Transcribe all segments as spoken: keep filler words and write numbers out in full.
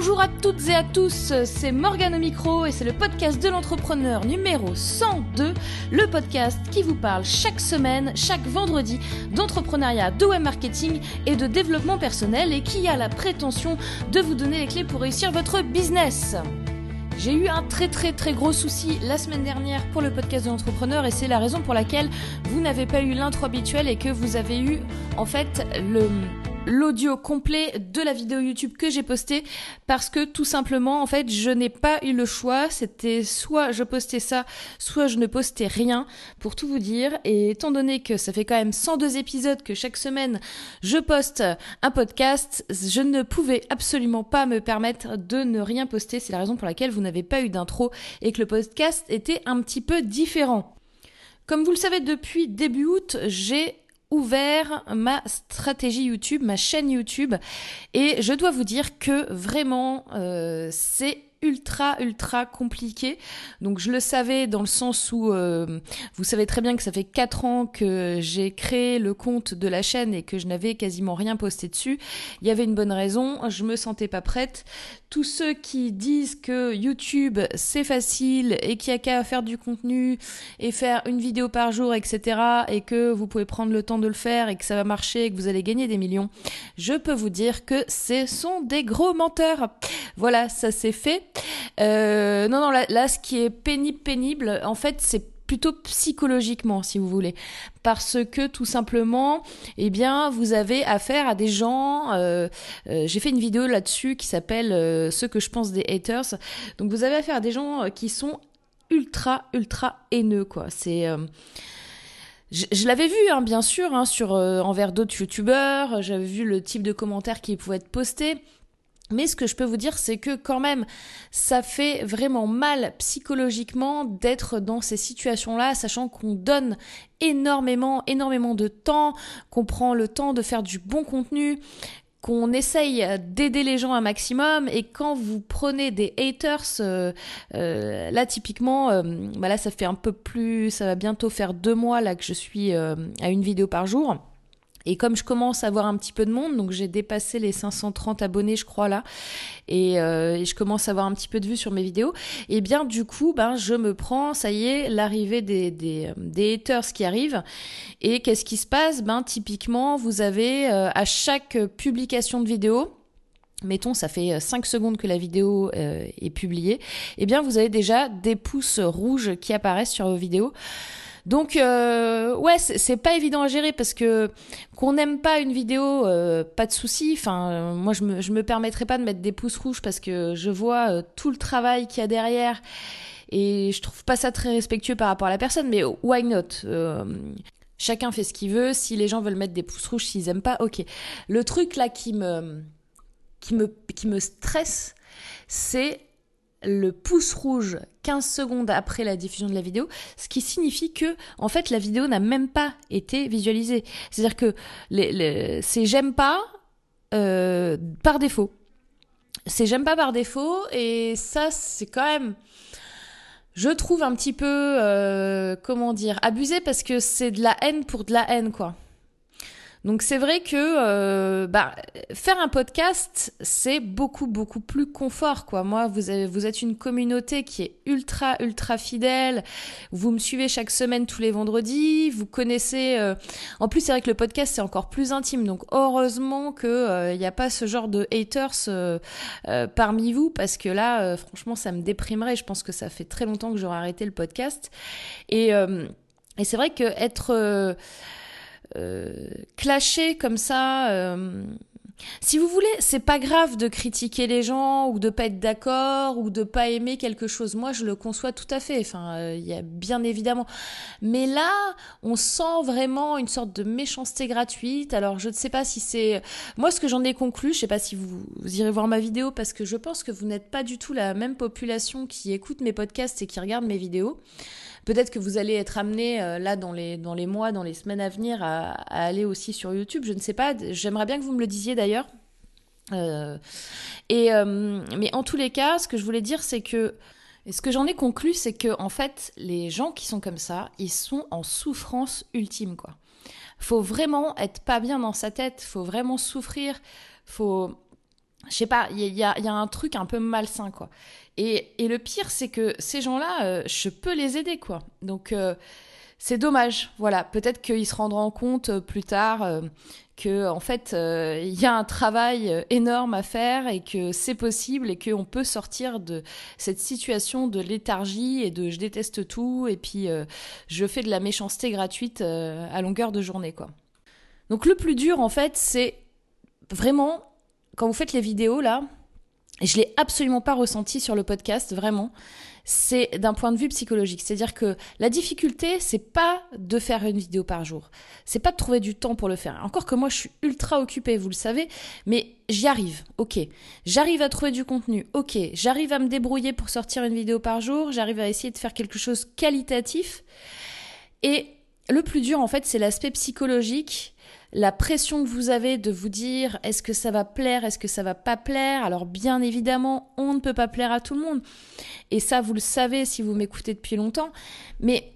Bonjour à toutes et à tous, c'est Morgane au micro et c'est le podcast de l'entrepreneur numéro cent deux, le podcast qui vous parle chaque semaine, chaque vendredi d'entrepreneuriat, de web marketing et de développement personnel et qui a la prétention de vous donner les clés pour réussir votre business. J'ai eu un très très très gros souci la semaine dernière pour le podcast de l'entrepreneur et c'est la raison pour laquelle vous n'avez pas eu l'intro habituelle et que vous avez eu en fait le... l'audio complet de la vidéo YouTube que j'ai postée parce que tout simplement en fait je n'ai pas eu le choix, c'était soit je postais ça, soit je ne postais rien pour tout vous dire, et étant donné que ça fait quand même cent deux épisodes que chaque semaine je poste un podcast, je ne pouvais absolument pas me permettre de ne rien poster, c'est la raison pour laquelle vous n'avez pas eu d'intro et que le podcast était un petit peu différent. Comme vous le savez, depuis début août, j'ai ouvert ma stratégie YouTube, ma chaîne YouTube, et je dois vous dire que vraiment euh, c'est ultra ultra compliqué. Donc je le savais dans le sens où euh, vous savez très bien que ça fait quatre ans que j'ai créé le compte de la chaîne et que je n'avais quasiment rien posté dessus. Il y avait une bonne raison, je me sentais pas prête. Tous ceux qui disent que YouTube c'est facile et qu'il y a qu'à faire du contenu et faire une vidéo par jour, et cetera et que vous pouvez prendre le temps de le faire et que ça va marcher et que vous allez gagner des millions, je peux vous dire que ce sont des gros menteurs. Voilà, ça c'est fait. Euh, non, non, là, là, ce qui est pénible, pénible, en fait, c'est plutôt psychologiquement, si vous voulez. Parce que tout simplement, eh bien, vous avez affaire à des gens. Euh, euh, j'ai fait une vidéo là-dessus qui s'appelle euh, « Ce que je pense des haters ». Donc, vous avez affaire à des gens euh, qui sont ultra, ultra haineux, quoi. C'est... Euh, Je, je l'avais vu, hein, bien sûr, hein, sur euh, envers d'autres youtubeurs. J'avais vu le type de commentaires qui pouvaient être postés. Mais ce que je peux vous dire, c'est que quand même, ça fait vraiment mal psychologiquement d'être dans ces situations-là, sachant qu'on donne énormément, énormément de temps, qu'on prend le temps de faire du bon contenu, qu'on essaye d'aider les gens un maximum, et quand vous prenez des haters, euh, euh, là typiquement, euh, bah là ça fait un peu plus, ça va bientôt faire deux mois là que je suis euh, à une vidéo par jour. Et comme je commence à avoir un petit peu de monde, donc j'ai dépassé les cinq cent trente abonnés, je crois, là, et, euh, et je commence à avoir un petit peu de vues sur mes vidéos, et bien du coup, ben, je me prends, ça y est, l'arrivée des, des, des haters qui arrivent. Et qu'est-ce qui se passe? Ben, typiquement, vous avez euh, à chaque publication de vidéo, mettons, ça fait cinq secondes que la vidéo euh, est publiée, et bien vous avez déjà des pouces rouges qui apparaissent sur vos vidéos. Donc euh, ouais, c'est, c'est pas évident à gérer parce que qu'on n'aime pas une vidéo, euh, pas de souci. Enfin, euh, moi je me je me permettrai pas de mettre des pouces rouges parce que je vois euh, tout le travail qu'il y a derrière et je trouve pas ça très respectueux par rapport à la personne. Mais why not? Euh, chacun fait ce qu'il veut. Si les gens veulent mettre des pouces rouges, s'ils aiment pas, ok. Le truc là qui me qui me qui me stresse, c'est le pouce rouge quinze secondes après la diffusion de la vidéo, ce qui signifie que en fait la vidéo n'a même pas été visualisée. C'est-à-dire que les, les, c'est j'aime pas euh, par défaut. C'est j'aime pas par défaut et ça c'est quand même... je trouve un petit peu, euh, comment dire, abusé parce que c'est de la haine pour de la haine, quoi. Donc c'est vrai que euh, bah, faire un podcast, c'est beaucoup, beaucoup plus confort, quoi. Moi, vous, avez, vous êtes une communauté qui est ultra, ultra fidèle. Vous me suivez chaque semaine, tous les vendredis. Vous connaissez... Euh... En plus, c'est vrai que le podcast, c'est encore plus intime. Donc heureusement qu'il n'y a pas ce genre de haters euh, euh, parmi vous parce que là, euh, franchement, ça me déprimerait. Je pense que ça fait très longtemps que j'aurais arrêté le podcast. Et, euh, et c'est vrai que être... Euh... Euh, clasher comme ça, euh... si vous voulez, c'est pas grave de critiquer les gens ou de pas être d'accord ou de pas aimer quelque chose. Moi, je le conçois tout à fait. Enfin, euh, y a bien évidemment. Mais là, on sent vraiment une sorte de méchanceté gratuite. Alors, je ne sais pas si c'est moi ce que j'en ai conclu. Je sais pas si vous, vous irez voir ma vidéo parce que je pense que vous n'êtes pas du tout la même population qui écoute mes podcasts et qui regarde mes vidéos. Peut-être que vous allez être amené, euh, là, dans les, dans les mois, dans les semaines à venir, à, à aller aussi sur YouTube. Je ne sais pas. J'aimerais bien que vous me le disiez, d'ailleurs. Euh, et, euh, mais en tous les cas, ce que je voulais dire, c'est que... Et ce que j'en ai conclu, c'est que, en fait, les gens qui sont comme ça, ils sont en souffrance ultime, quoi. Faut vraiment être pas bien dans sa tête. Faut vraiment souffrir. Faut... je sais pas, il y, y, y a un truc un peu malsain, quoi. Et, et le pire, c'est que ces gens-là, euh, je peux les aider, quoi. Donc, euh, c'est dommage. Voilà, peut-être qu'ils se rendront compte plus tard euh, que, en fait, euh, y a un travail énorme à faire et que c'est possible et qu'on peut sortir de cette situation de léthargie et de je déteste tout et puis euh, je fais de la méchanceté gratuite euh, à longueur de journée, quoi. Donc, le plus dur, en fait, c'est vraiment... Quand vous faites les vidéos, là, et je ne l'ai absolument pas ressenti sur le podcast, vraiment, c'est d'un point de vue psychologique. C'est-à-dire que la difficulté, c'est pas de faire une vidéo par jour. C'est pas de trouver du temps pour le faire. Encore que moi, je suis ultra occupée, vous le savez, mais j'y arrive, ok. J'arrive à trouver du contenu, ok. J'arrive à me débrouiller pour sortir une vidéo par jour. J'arrive à essayer de faire quelque chose de qualitatif. Et le plus dur, en fait, c'est l'aspect psychologique. La pression que vous avez de vous dire est-ce que ça va plaire, est-ce que ça va pas plaire. Alors bien évidemment, on ne peut pas plaire à tout le monde. Et ça, vous le savez si vous m'écoutez depuis longtemps. Mais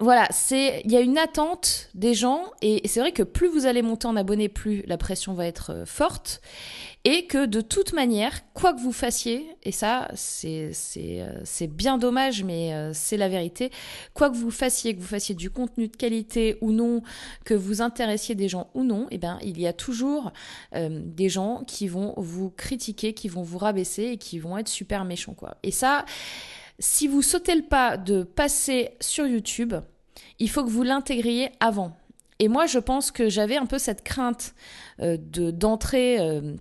voilà, c'est, il y a une attente des gens. Et c'est vrai que plus vous allez monter en abonnés, plus la pression va être forte. Et que de toute manière, quoi que vous fassiez, et ça, c'est, c'est, c'est bien dommage, mais c'est la vérité, quoi que vous fassiez, que vous fassiez du contenu de qualité ou non, que vous intéressiez des gens ou non, eh ben, il y a toujours euh, des gens qui vont vous critiquer, qui vont vous rabaisser et qui vont être super méchants, quoi. Et ça, si vous sautez le pas de passer sur YouTube, il faut que vous l'intégriez avant. Et moi, je pense que j'avais un peu cette crainte euh, de, d'entrer... Euh,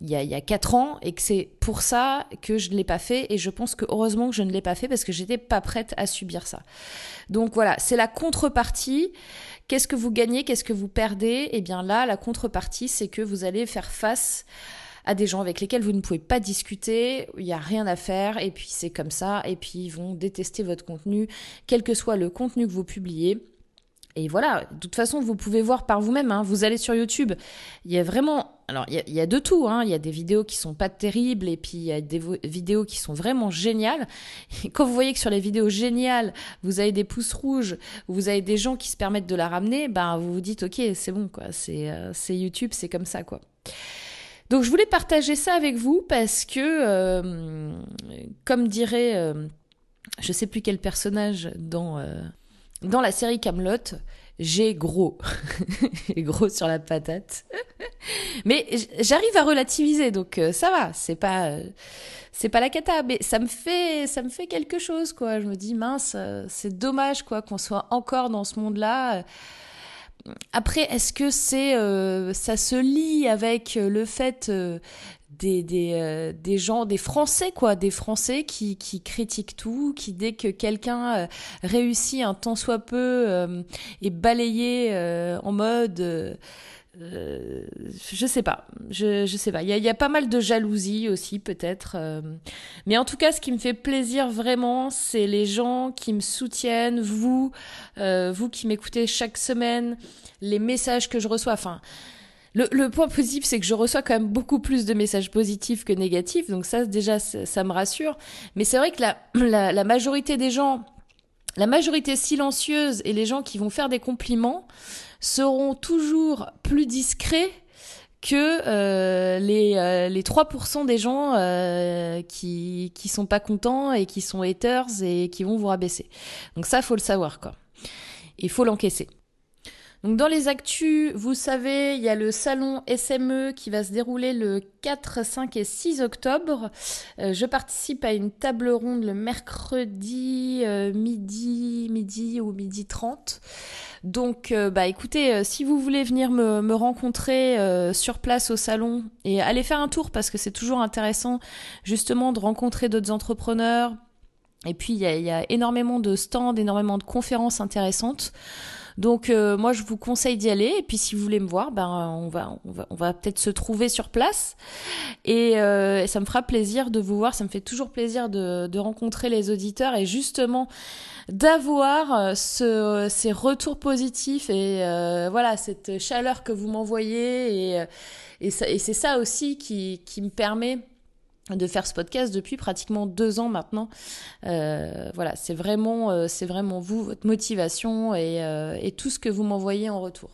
Il y a, il y a quatre ans et que c'est pour ça que je ne l'ai pas fait et je pense que heureusement que je ne l'ai pas fait parce que j'étais pas prête à subir ça. Donc voilà, c'est la contrepartie. Qu'est-ce que vous gagnez, qu'est-ce que vous perdez? Eh bien là, la contrepartie, c'est que vous allez faire face à des gens avec lesquels vous ne pouvez pas discuter, il n'y a rien à faire et puis c'est comme ça et puis ils vont détester votre contenu, quel que soit le contenu que vous publiez. Et voilà, de toute façon, vous pouvez voir par vous-même, hein. Vous allez sur YouTube, il y a vraiment... Alors, il y a, il y a de tout, hein. Il y a des vidéos qui sont pas terribles et puis il y a des vo- vidéos qui sont vraiment géniales. Et quand vous voyez que sur les vidéos géniales, vous avez des pouces rouges, vous avez des gens qui se permettent de la ramener, ben, vous vous dites, ok, c'est bon, quoi. C'est, euh, c'est YouTube, c'est comme ça, quoi. Donc, je voulais partager ça avec vous parce que, euh, comme dirait, euh, je sais plus quel personnage dans... Euh, Dans la série Kaamelott, j'ai gros. J'ai gros sur la patate. Mais j'arrive à relativiser, donc ça va. C'est pas, c'est pas la cata, mais ça me fait, ça me fait quelque chose, quoi. Je me dis, mince, c'est dommage, quoi, qu'on soit encore dans ce monde-là. Après, est-ce que c'est, euh, ça se lie avec le fait... Euh, Des, des, euh, des gens, des Français, quoi, des Français qui, qui critiquent tout, qui, dès que quelqu'un euh, réussit un tant soit peu, euh, est balayé euh, en mode... Euh, euh, je sais pas, je, je sais pas. Il y a, y a pas mal de jalousie aussi, peut-être. Euh. Mais en tout cas, ce qui me fait plaisir vraiment, c'est les gens qui me soutiennent, vous, euh, vous qui m'écoutez chaque semaine, les messages que je reçois, enfin... Le, le point positif, c'est que je reçois quand même beaucoup plus de messages positifs que négatifs. Donc ça, déjà, ça, ça me rassure. Mais c'est vrai que la, la, la majorité des gens, la majorité silencieuse et les gens qui vont faire des compliments seront toujours plus discrets que euh, les, euh, les trois pour cent des gens euh, qui, qui sont pas contents et qui sont haters et qui vont vous rabaisser. Donc ça, faut le savoir, quoi. Il faut l'encaisser. Donc dans les actus, vous savez, il y a le salon S M E qui va se dérouler le quatre, cinq et six octobre. Euh, je participe à une table ronde le mercredi euh, midi, midi ou midi trente. Donc euh, bah écoutez, euh, si vous voulez venir me, me rencontrer euh, sur place au salon et aller faire un tour parce que c'est toujours intéressant justement de rencontrer d'autres entrepreneurs. Et puis il y a, y a énormément de stands, énormément de conférences intéressantes. Donc euh, moi je vous conseille d'y aller et puis si vous voulez me voir, ben on va on va on va peut-être se trouver sur place et, euh, et ça me fera plaisir de vous voir, ça me fait toujours plaisir de de rencontrer les auditeurs et justement d'avoir ce ces retours positifs et euh, voilà cette chaleur que vous m'envoyez et et, ça, et c'est ça aussi qui qui me permet de faire ce podcast depuis pratiquement deux ans maintenant. Euh, voilà, c'est vraiment, euh, c'est vraiment vous, votre motivation et, euh, et tout ce que vous m'envoyez en retour.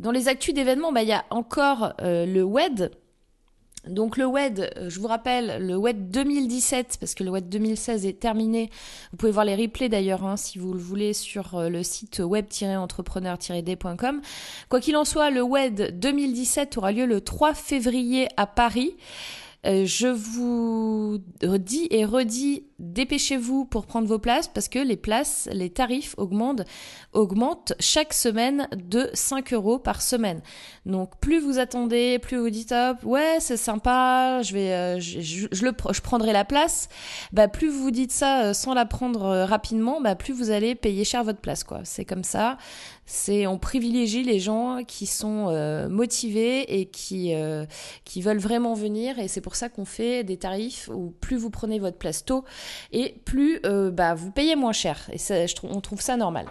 Dans les actus d'événements, bah, y a encore euh, le W E D. Donc le W E D, je vous rappelle, le W E D deux mille dix-sept, parce que le W E D deux mille seize est terminé. Vous pouvez voir les replays d'ailleurs, hein, si vous le voulez, sur le site web tiret entrepreneur tiret d point com. Quoi qu'il en soit, le W E D deux mille dix-sept aura lieu le trois février à Paris. Euh, je vous dis et redis, dépêchez-vous pour prendre vos places parce que les places, les tarifs augmentent, augmentent chaque semaine de cinq euros par semaine. Donc plus vous attendez, plus vous dites hop, ouais c'est sympa, je vais, euh, je, je, je, le, je prendrai la place. Bah plus vous dites ça euh, sans la prendre euh, rapidement, bah plus vous allez payer cher votre place quoi. C'est comme ça. C'est on privilégie les gens qui sont euh, motivés et qui euh, qui veulent vraiment venir et c'est pour ça qu'on fait des tarifs où plus vous prenez votre place tôt. Et plus euh, bah, vous payez moins cher. Et ça, je trouve, on trouve ça normal.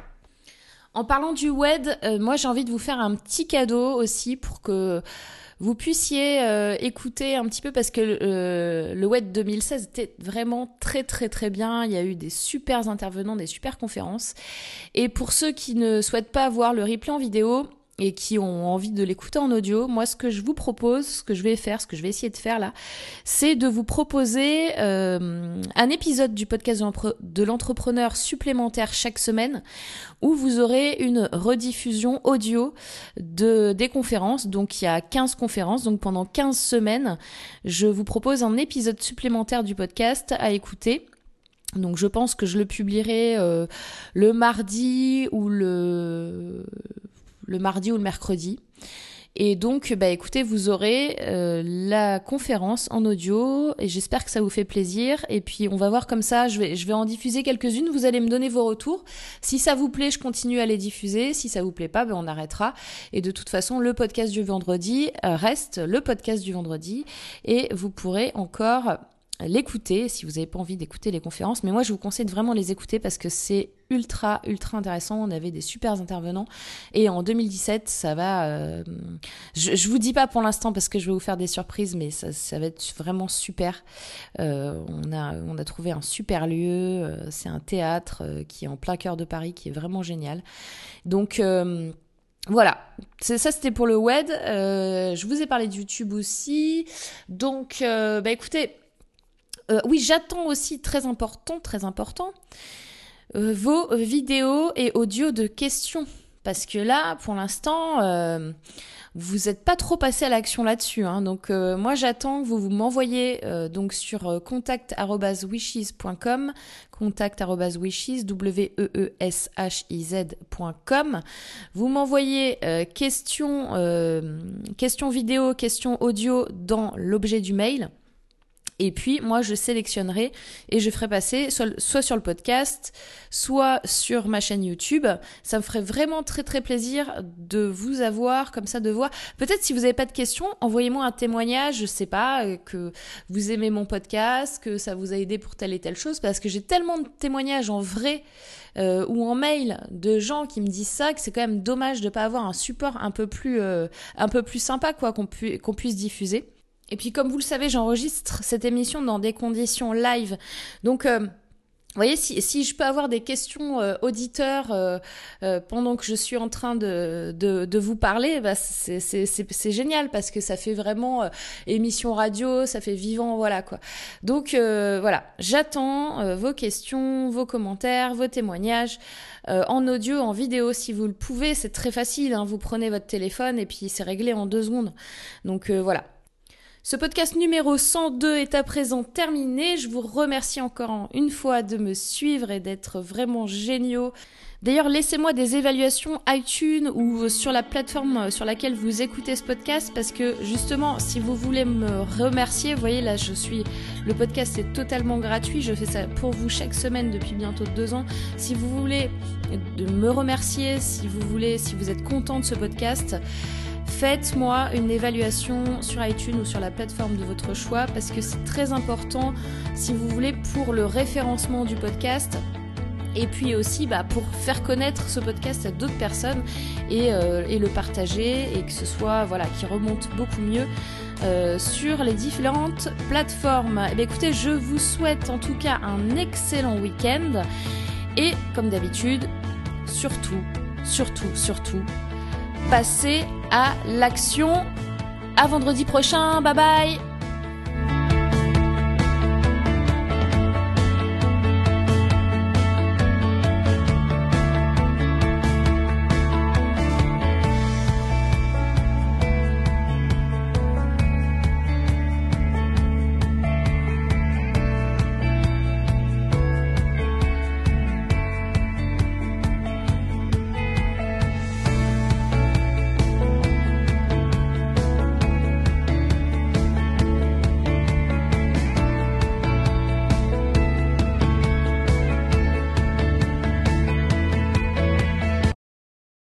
En parlant du W E D, euh, moi j'ai envie de vous faire un petit cadeau aussi pour que vous puissiez euh, écouter un petit peu parce que euh, le W E D deux mille seize était vraiment très très très bien. Il y a eu des super intervenants, des super conférences. Et pour ceux qui ne souhaitent pas voir le replay en vidéo et qui ont envie de l'écouter en audio, moi ce que je vous propose, ce que je vais faire, ce que je vais essayer de faire là, c'est de vous proposer euh, un épisode du podcast de l'entrepreneur supplémentaire chaque semaine où vous aurez une rediffusion audio de, des conférences. Donc il y a quinze conférences, donc pendant quinze semaines, je vous propose un épisode supplémentaire du podcast à écouter. Donc je pense que je le publierai euh, le mardi ou le... le mardi ou le mercredi. Et donc, bah écoutez, vous aurez euh, la conférence en audio et j'espère que ça vous fait plaisir. Et puis, on va voir comme ça, je vais, je vais en diffuser quelques-unes. Vous allez me donner vos retours. Si ça vous plaît, je continue à les diffuser. Si ça vous plaît pas, bah on arrêtera. Et de toute façon, le podcast du vendredi reste le podcast du vendredi et vous pourrez encore l'écouter si vous n'avez pas envie d'écouter les conférences. Mais moi, je vous conseille de vraiment les écouter parce que c'est ultra, ultra intéressant. On avait des super intervenants. Et en deux mille dix-sept, ça va... Euh, je, je vous dis pas pour l'instant parce que je vais vous faire des surprises, mais ça, ça va être vraiment super. Euh, on a, on a trouvé un super lieu. C'est un théâtre qui est en plein cœur de Paris, qui est vraiment génial. Donc... Euh, Voilà, c'est ça, c'était pour le W E D. Euh, je vous ai parlé de YouTube aussi. Donc, euh, bah écoutez, euh, oui, j'attends aussi, très important, très important, euh, vos vidéos et audios de questions. Parce que là, pour l'instant, euh, vous n'êtes pas trop passé à l'action là-dessus. Hein. Donc, euh, moi, j'attends que vous, vous m'envoyez euh, donc sur contact arobase wishiz point com, contact arobase wishiz, w e e s h i z point com. Vous m'envoyez euh, questions, euh, questions vidéo, questions audio dans l'objet du mail. Et puis, moi, je sélectionnerai et je ferai passer soit, soit sur le podcast, soit sur ma chaîne YouTube. Ça me ferait vraiment très, très plaisir de vous avoir comme ça, de voir. Peut-être si vous n'avez pas de questions, envoyez-moi un témoignage, je sais pas, que vous aimez mon podcast, que ça vous a aidé pour telle et telle chose, parce que j'ai tellement de témoignages en vrai euh, ou en mail de gens qui me disent ça, que c'est quand même dommage de ne pas avoir un support un peu plus, euh, un peu plus sympa, quoi, qu'on, pu- qu'on puisse diffuser. Et puis, comme vous le savez, j'enregistre cette émission dans des conditions live. Donc, euh, vous voyez, si, si je peux avoir des questions euh, auditeurs euh, euh, pendant que je suis en train de, de, de vous parler, bah, c'est, c'est, c'est, c'est génial parce que ça fait vraiment euh, émission radio, ça fait vivant, voilà quoi. Donc, euh, voilà, j'attends euh, vos questions, vos commentaires, vos témoignages. Euh, en audio, en vidéo, si vous le pouvez, c'est très facile. Hein, vous prenez votre téléphone et puis c'est réglé en deux secondes. Donc, euh, voilà. Ce podcast numéro cent deux est à présent terminé. Je vous remercie encore une fois de me suivre et d'être vraiment géniaux. D'ailleurs, laissez-moi des évaluations iTunes ou sur la plateforme sur laquelle vous écoutez ce podcast parce que justement, si vous voulez me remercier, vous voyez là, je suis... Le podcast est totalement gratuit. Je fais ça pour vous chaque semaine depuis bientôt deux ans. Si vous voulez me remercier, si vous voulez, si vous êtes content de ce podcast... Faites-moi une évaluation sur iTunes ou sur la plateforme de votre choix parce que c'est très important si vous voulez pour le référencement du podcast et puis aussi bah, pour faire connaître ce podcast à d'autres personnes et, euh, et le partager et que ce soit, voilà, qui remonte beaucoup mieux euh, sur les différentes plateformes. Et bien, écoutez, je vous souhaite en tout cas un excellent week-end et comme d'habitude, surtout, surtout, surtout, passez à l'action. À vendredi prochain. Bye bye.